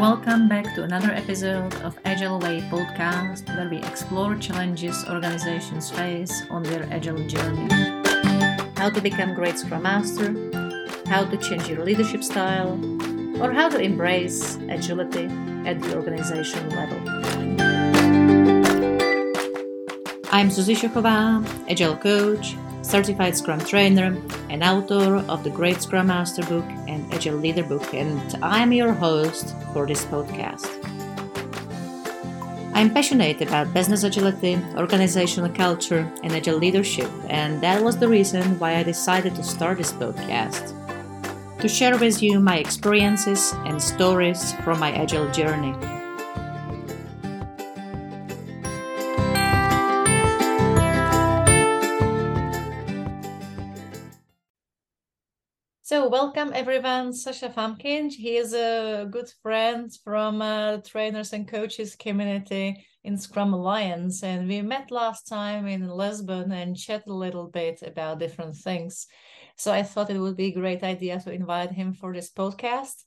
Welcome back to another episode of Agile Way podcast, where we explore challenges organizations face on their Agile journey. How to become great Scrum Master, how to change your leadership style, or how to embrace agility at the organization level. I'm Zuzi Šochová, Agile coach, certified Scrum trainer and author of the Great Scrum Master book and Agile Leader book, and I'm your host for this podcast. I'm passionate about business agility, organizational culture, and agile leadership, and that was the reason why I decided to start this podcast, to share with you my experiences and stories from my agile journey. So welcome everyone, Sasha Famkinj. He is a good friend from trainers and coaches community in Scrum Alliance. And we met last time in Lisbon and chat a little bit about different things. So I thought it would be a great idea to invite him for this podcast.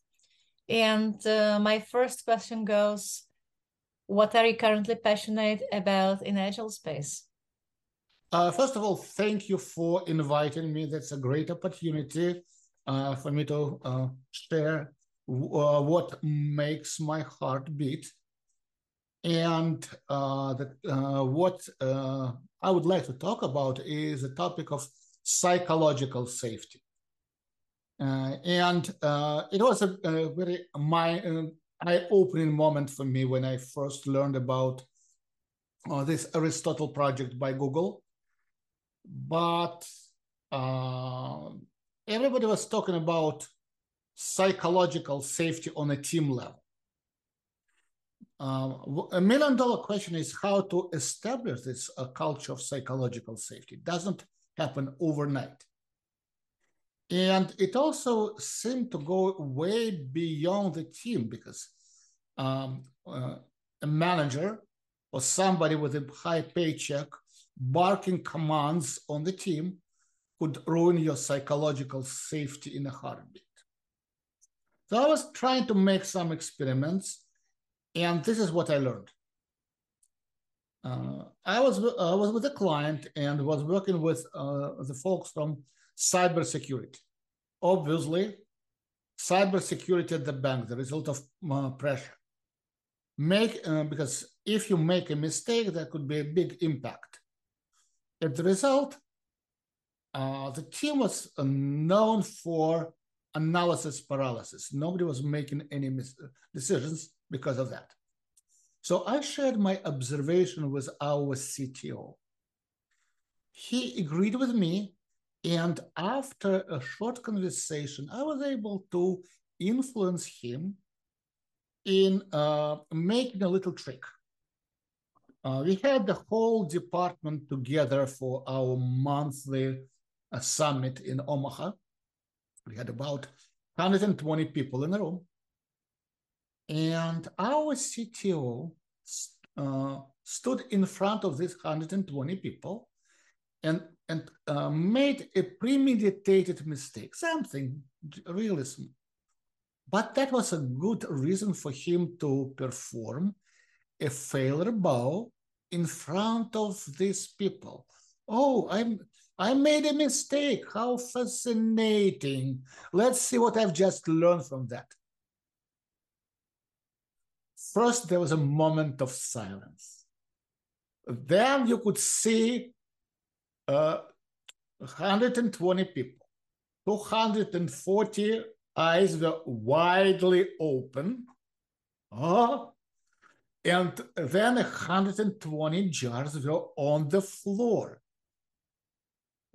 And my first question goes, what are you currently passionate about in Agile space? First of all, thank you for inviting me. That's a great opportunity. For me to share what makes my heart beat and what I would like to talk about is the topic of psychological safety. And it was a very eye-opening moment for me when I first learned about this Aristotle project by Google. But everybody was talking about psychological safety on a team level. A million-dollar question is how to establish this culture of psychological safety. It doesn't happen overnight. And it also seemed to go way beyond the team because a manager or somebody with a high paycheck barking commands on the team would ruin your psychological safety in a heartbeat. So I was trying to make some experiments, and this is what I learned. I was with a client and was working with the folks from cybersecurity. Obviously, cybersecurity at the bank, the result of pressure. Because if you make a mistake, there could be a big impact. As a result, the team was known for analysis paralysis. Nobody was making any decisions because of that. So I shared my observation with our CTO. He agreed with me, and after a short conversation, I was able to influence him in making a little trick. We had the whole department together for our monthly a summit in Omaha. We had about 120 people in the room. And our CTO stood in front of these 120 people and made a premeditated mistake, something really small. But that was a good reason for him to perform a failure bow in front of these people. Oh, I made a mistake. How fascinating. Let's see what I've just learned from that. First, there was a moment of silence. Then you could see 120 people. 240 eyes were widely open. And then 120 jars were on the floor.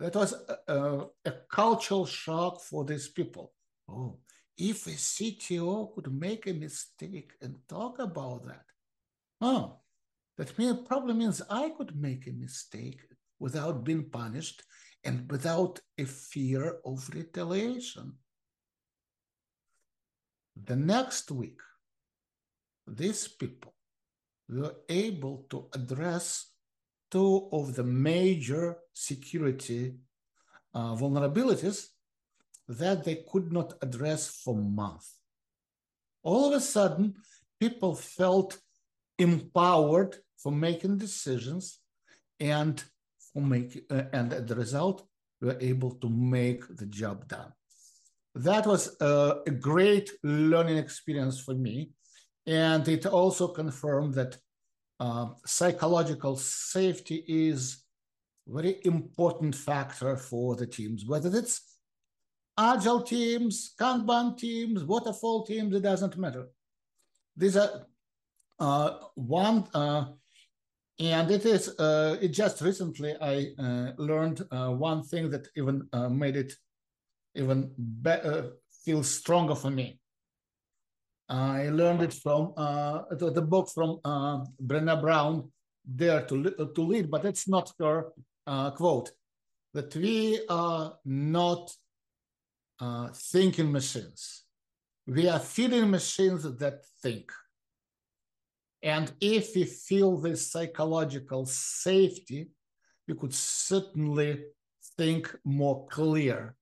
That was a cultural shock for these people. Oh, if a CTO could make a mistake and talk about that, that probably means I could make a mistake without being punished and without a fear of retaliation. The next week, these people were able to address two of the major security vulnerabilities that they could not address for months. all of a sudden, people felt empowered for making decisions, and and as a result, were able to make the job done. That was a great learning experience for me, and it also confirmed that psychological safety is a very important factor for the teams, whether it's Agile teams, Kanban teams, waterfall teams, it doesn't matter. These are and it is, it just recently I learned one thing that even made it even better, feel stronger for me. I learned it from the book from Brené Brown, Dare to Lead, but it's not her quote, that we are not thinking machines. We are feeling machines that think. And if we feel this psychological safety, we could certainly think more clear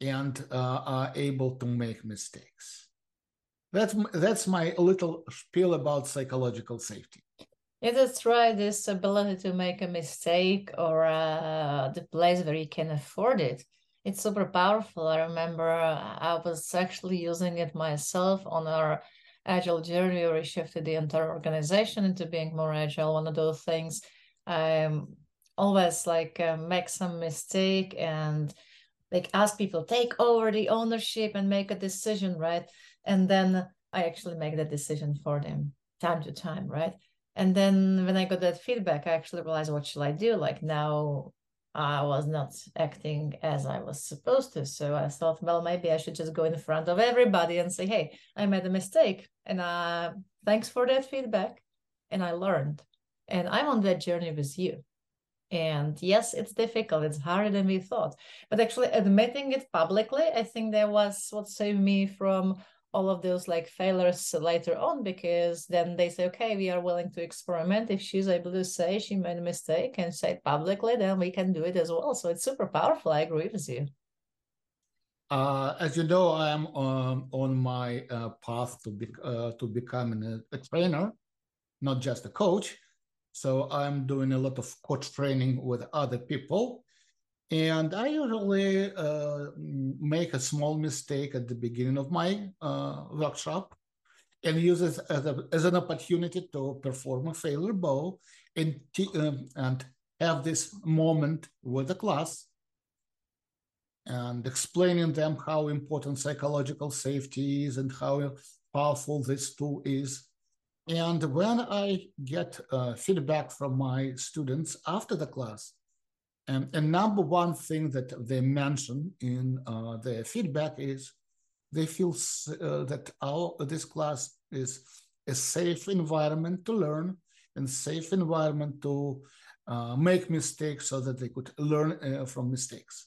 and are able to make mistakes. That's my little spiel about psychological safety. Yeah, that's right. This ability to make a mistake or the place where you can afford it. It's super powerful. I remember I was actually using it myself on our Agile journey, where we shifted the entire organization into being more agile. One of those things, I always like make some mistake and like ask people take over the ownership and make a decision, right? And then I actually make that decision for them time to time, right? And then when I got that feedback, I actually realized, what should I do? Like now I was not acting as I was supposed to. So I thought, well, maybe I should just go in front of everybody and say, hey, I made a mistake. And thanks for that feedback. And I learned. And I'm on that journey with you. And yes, it's difficult. It's harder than we thought. But actually admitting it publicly, I think that was what saved me from all of those like failures later on, because then they say, okay, we are willing to experiment. If she's able to say she made a mistake and say it publicly, then we can do it as well. So it's super powerful. I agree with you. As you know, I am on my path to becoming a trainer, not just a coach. So I'm doing a lot of coach training with other people. And I usually make a small mistake at the beginning of my workshop and use it as an opportunity to perform a failure bow and have this moment with the class and explaining them how important psychological safety is and how powerful this tool is. And when I get feedback from my students after the class, and number one thing that they mention in their feedback is they feel that this class is a safe environment to learn and safe environment to make mistakes so that they could learn from mistakes.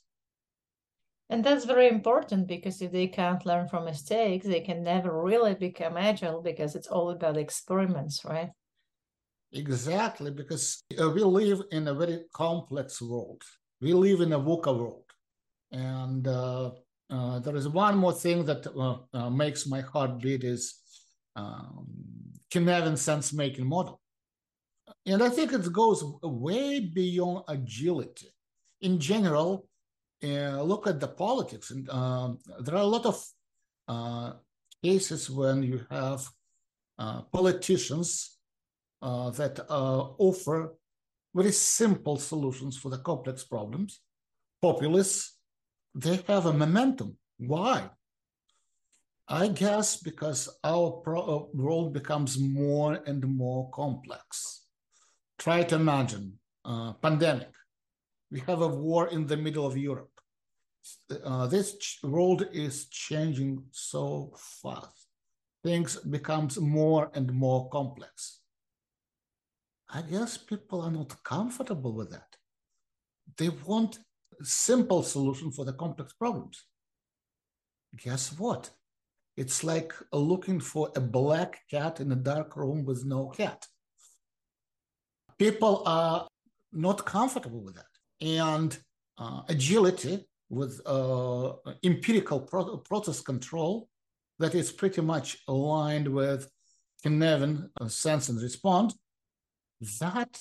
And that's very important, because if they can't learn from mistakes, they can never really become agile, because it's all about experiments, right? Exactly, because we live in a very complex world. We live in a VUCA world. And there is one more thing that makes my heart beat is Kinevan sense-making model. And I think it goes way beyond agility. In general, look at the politics. And there are a lot of cases when you have politicians that offer very simple solutions for the complex problems. Populists, they have a momentum. Why? I guess because our world becomes more and more complex. Try to imagine pandemic. We have a war in the middle of Europe. This world is changing so fast. Things becomes more and more complex. I guess people are not comfortable with that. They want a simple solution for the complex problems. Guess what? It's like looking for a black cat in a dark room with no cat. People are not comfortable with that. And agility with empirical process control that is pretty much aligned with Kinevin sense and respond, that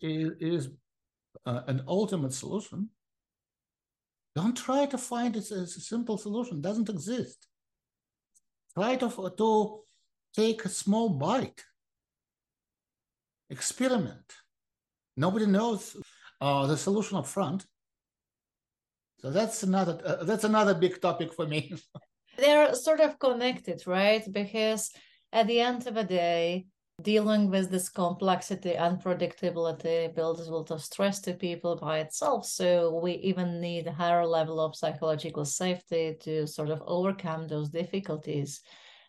is an ultimate solution. Don't try to find it as a simple solution. It doesn't exist. Try to take a small bite. Experiment. Nobody knows the solution up front. So that's another big topic for me. They're sort of connected, right? Because at the end of the day, dealing with this complexity, unpredictability builds a lot of stress to people by itself. So we even need a higher level of psychological safety to sort of overcome those difficulties.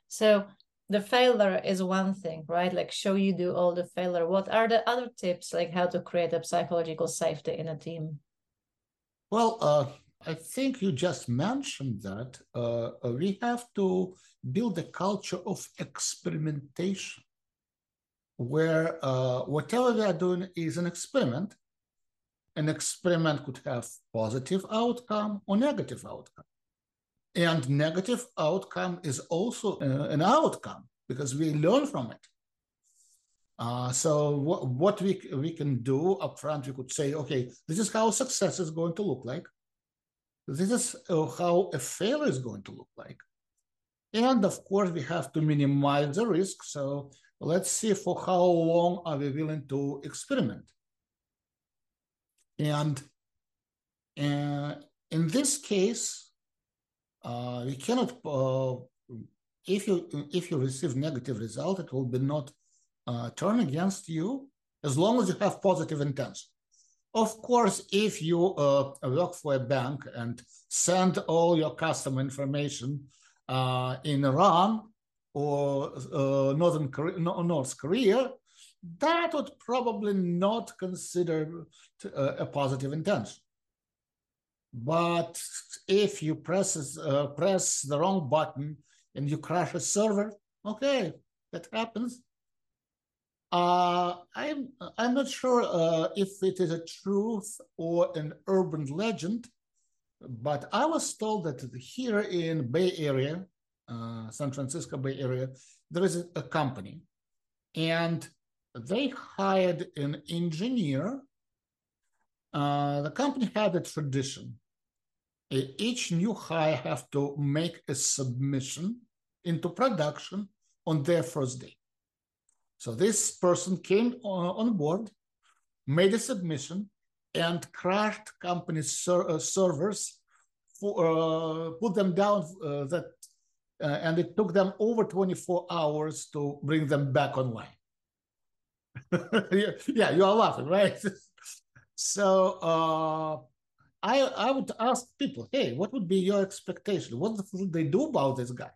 So the failure is one thing, right? Like, show you do all the failure. What are the other tips, like how to create a psychological safety in a team? Well, I think you just mentioned that we have to build a culture of experimentation, where whatever we are doing is an experiment. An experiment could have positive outcome or negative outcome. And negative outcome is also an outcome because we learn from it. So what we can do up front, we could say, okay, this is how success is going to look like. This is how a failure is going to look like. And of course, we have to minimize the risk. So let's see for how long are we willing to experiment. And in this case, we cannot, if you receive negative result, it will be not turned against you as long as you have positive intention. Of course, if you work for a bank and send all your customer information in Iran or North Korea, that would probably not consider a positive intention. But if you press the wrong button and you crash a server, okay, that happens. I'm not sure if it is a truth or an urban legend, but I was told that here in Bay Area, San Francisco Bay Area, there is a company, and they hired an engineer. The company had a tradition. Each new hire have to make a submission into production on their first day. So this person came on board, made a submission, and crashed company servers, put them down, and it took them over 24 hours to bring them back online. Yeah, you are laughing, right? So I would ask people, hey, what would be your expectation? What would they do about this guy?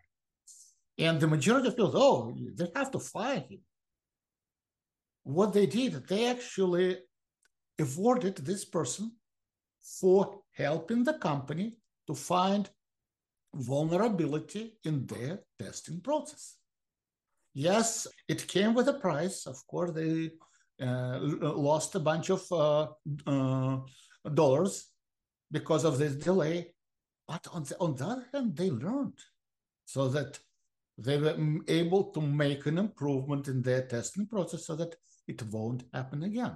And the majority of people, oh, they have to fire him. What they did, they actually awarded this person for helping the company to find vulnerability in their testing process. Yes, it came with a price. Of course, they lost a bunch of dollars because of this delay. But on the other hand, they learned so that they were able to make an improvement in their testing process so that it won't happen again.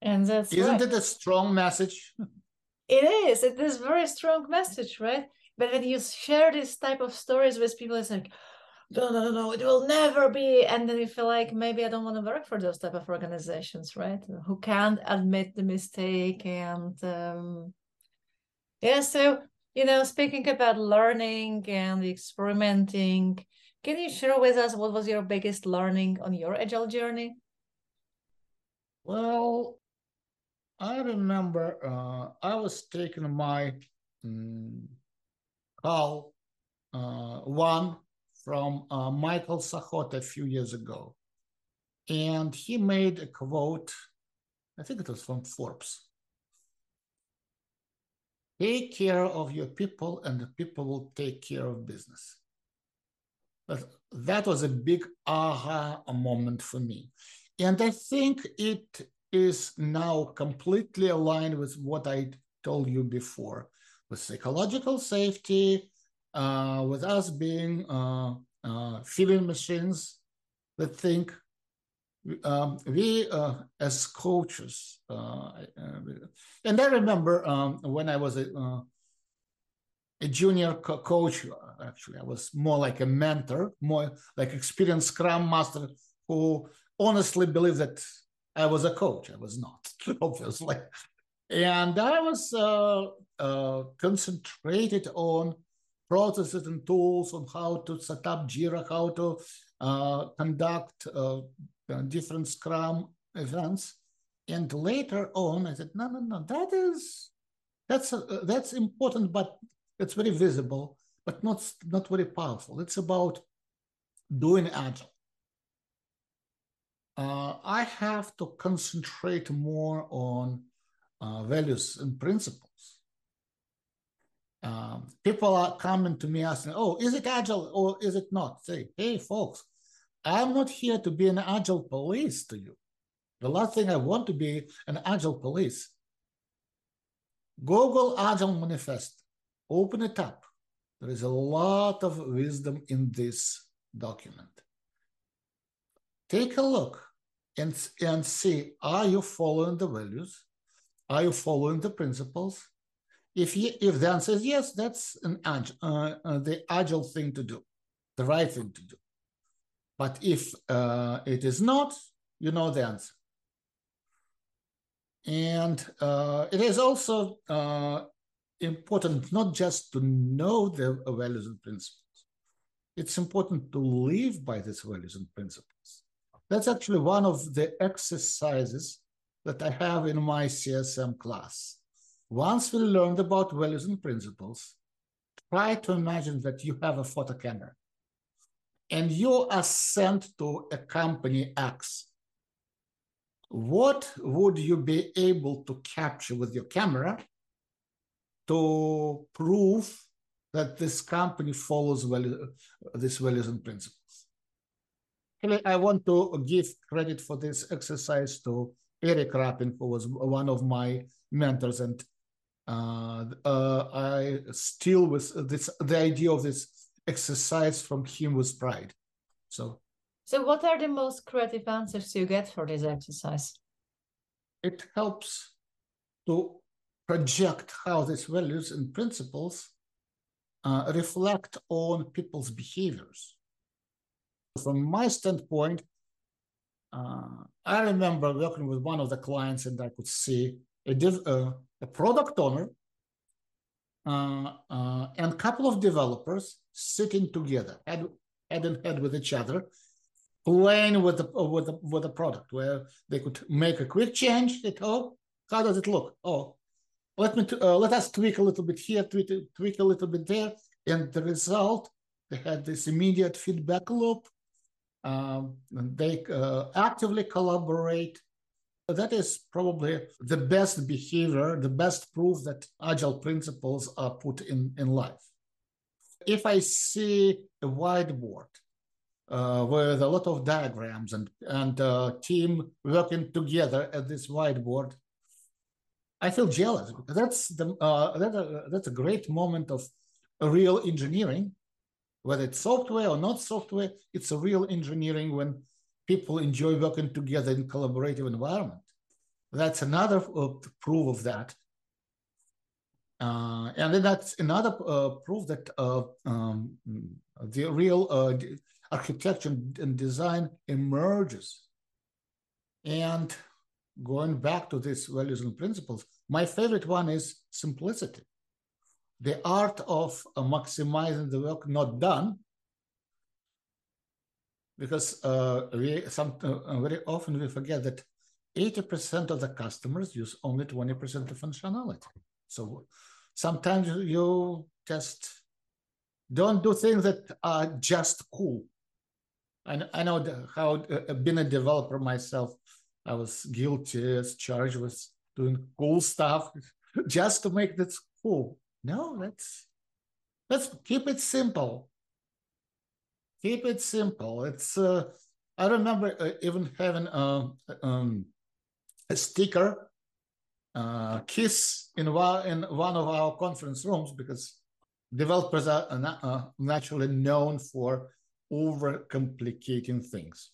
And that's Isn't it a strong message? It is. It is a very strong message, right? But when you share this type of stories with people, it's like, no, it will never be. And then you feel like maybe I don't want to work for those type of organizations, right? Who can't admit the mistake. And yeah, so, you know, speaking about learning and experimenting, can you share with us what was your biggest learning on your Agile journey? Well, I remember I was taking my call one from Michael Sahota a few years ago. And he made a quote, I think it was from Forbes. Take care of your people and the people will take care of business. But that was a big aha moment for me. And I think it is now completely aligned with what I told you before, with psychological safety, with us being feeling machines that think. We as coaches, and I remember when I was a junior coach, actually, I was more like a mentor, more like experienced Scrum Master who honestly believed that I was a coach. I was not, obviously. And I was concentrated on processes and tools on how to set up JIRA, how to conduct different Scrum events, and later on I said, no, that's important, but it's very visible, but not very powerful. It's about doing Agile. I have to concentrate more on values and principles. People are coming to me asking, oh, is it Agile or is it not? Say, hey, folks, I'm not here to be an Agile police to you. The last thing I want to be an Agile police. Google Agile Manifesto. Open it up. There is a lot of wisdom in this document. Take a look and see, are you following the values? Are you following the principles? If the answer is yes, that's an the Agile thing to do, the right thing to do. But if it is not, you know the answer. And it is also important not just to know the values and principles. It's important to live by these values and principles. That's actually one of the exercises that I have in my CSM class. Once we learned about values and principles, try to imagine that you have a photo camera. And you are sent to a company X. What would you be able to capture with your camera to prove that this company follows these values and principles? I want to give credit for this exercise to Eric Rappin, who was one of my mentors, and I still with the idea of this exercise from him with pride. So what are the most creative answers you get for this exercise? It helps to project how these values and principles reflect on people's behaviors. From my standpoint, I remember working with one of the clients, and I could see a product owner and a couple of developers sitting together, head in head with each other, playing with the product, where they could make a quick change. Oh, how does it look? Oh, let us tweak a little bit here, tweak a little bit there, and the result, they had this immediate feedback loop. And they actively collaborate. That is probably the best behavior, the best proof that Agile principles are put in life. If I see a whiteboard with a lot of diagrams and team working together at this whiteboard, I feel jealous. That's a great moment of real engineering, whether it's software or not software. It's a real engineering when people enjoy working together in collaborative environment. That's another proof of that. And then that's another proof that the real architecture and design emerges. And going back to these values and principles, my favorite one is simplicity. The art of maximizing the work not done, because very often we forget that 80% of the customers use only 20% of functionality. So sometimes you just don't do things that are just cool. And I know being a developer myself, I was guilty as charged with doing cool stuff just to make this cool. No, let's keep it simple. Keep it simple. It's I remember even having a sticker. Kiss in one of our conference rooms, because developers are naturally known for overcomplicating things.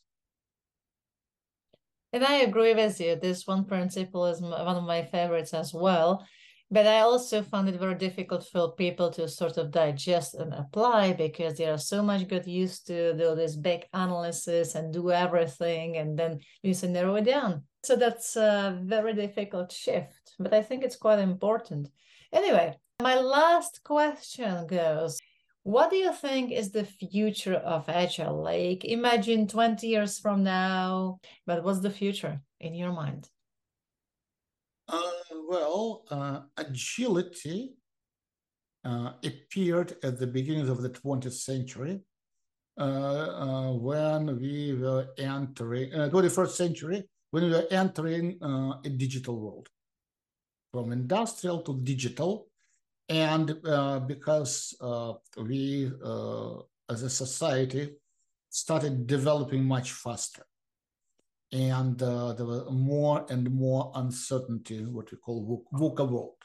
And I agree with you. This one principle is one of my favorites as well. But I also found it very difficult for people to sort of digest and apply, because there are so much got used to do this big analysis and do everything, and then you need to narrow it down. So that's a very difficult shift, but I think it's quite important. Anyway, my last question goes, what do you think is the future of Agile? Like, imagine 20 years from now, but what's the future in your mind? Agility appeared at the beginning of the 20th century when we were entering, 21st century, when we were entering a digital world, from industrial to digital. And because we, as a society, started developing much faster. And there were more and more uncertainty, what we call VUCA world.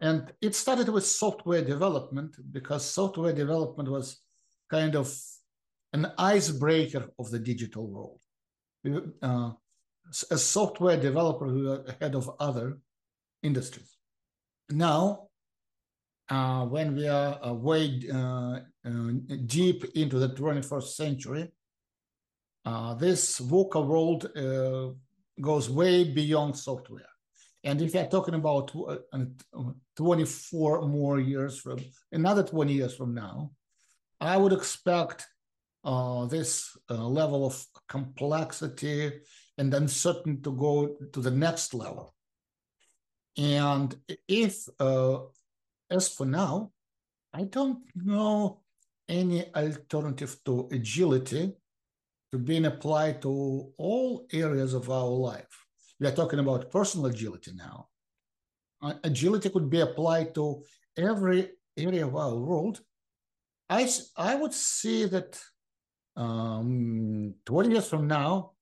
And it started with software development, because software development was kind of an icebreaker of the digital world. As software developer, we were ahead of other industries. Now, when we are way deep into the 21st century, this VUCA world goes way beyond software. And if you're talking about 24 more years from, another 20 years from now, I would expect this level of complexity and uncertainty to go to the next level. And if, as for now, I don't know any alternative to agility to being applied to all areas of our life. We are talking about personal agility now. Agility could be applied to every area of our world. I would say that 20 years from now,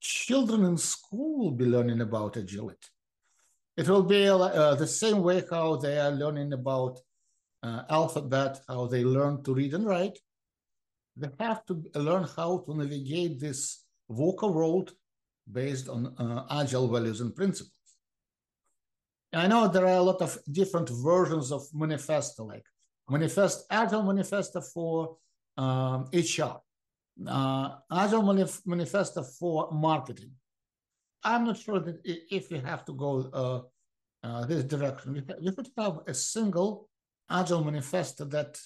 children in school will be learning about agility. It will be the same way how they are learning about alphabet, how they learn to read and write. They have to learn how to navigate this VUCA world based on agile values and principles. I know there are a lot of different versions of manifesto, like Agile Manifesto for HR, Agile Manifesto for marketing. I'm not sure that if we have to go this direction. We could have a single Agile Manifesto that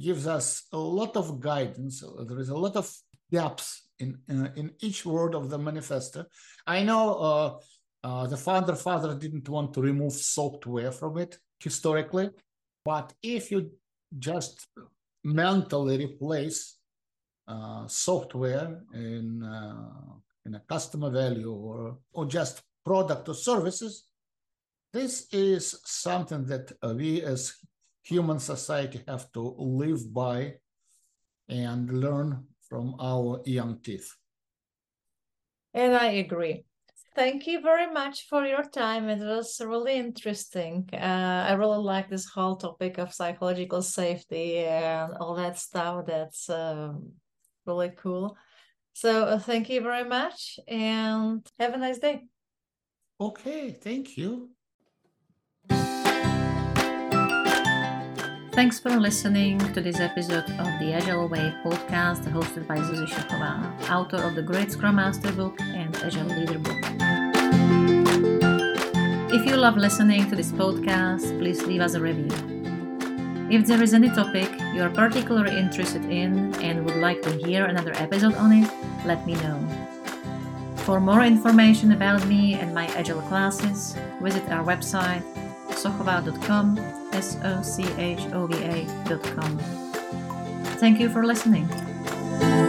gives us a lot of guidance. There is a lot of gaps in each word of the manifesto. I know the father didn't want to remove software from it historically, but if you just mentally replace software in a customer value or just product or services, this is something that we as human society have to live by and learn from our young teeth. And I agree. Thank you very much for your time. It was really interesting. I really like this whole topic of psychological safety and all that stuff. That's really cool. So thank you very much and have a nice day. Okay, thank you. Thanks for listening to this episode of the Agile Way podcast, hosted by Zuzi Šochová, author of the Great Scrum Master book and Agile Leader book. If you love listening to this podcast, please leave us a review. If there is any topic you are particularly interested in and would like to hear another episode on it, let me know. For more information about me and my Agile classes, visit our website, sochova.com, sochova.com. Thank you for listening.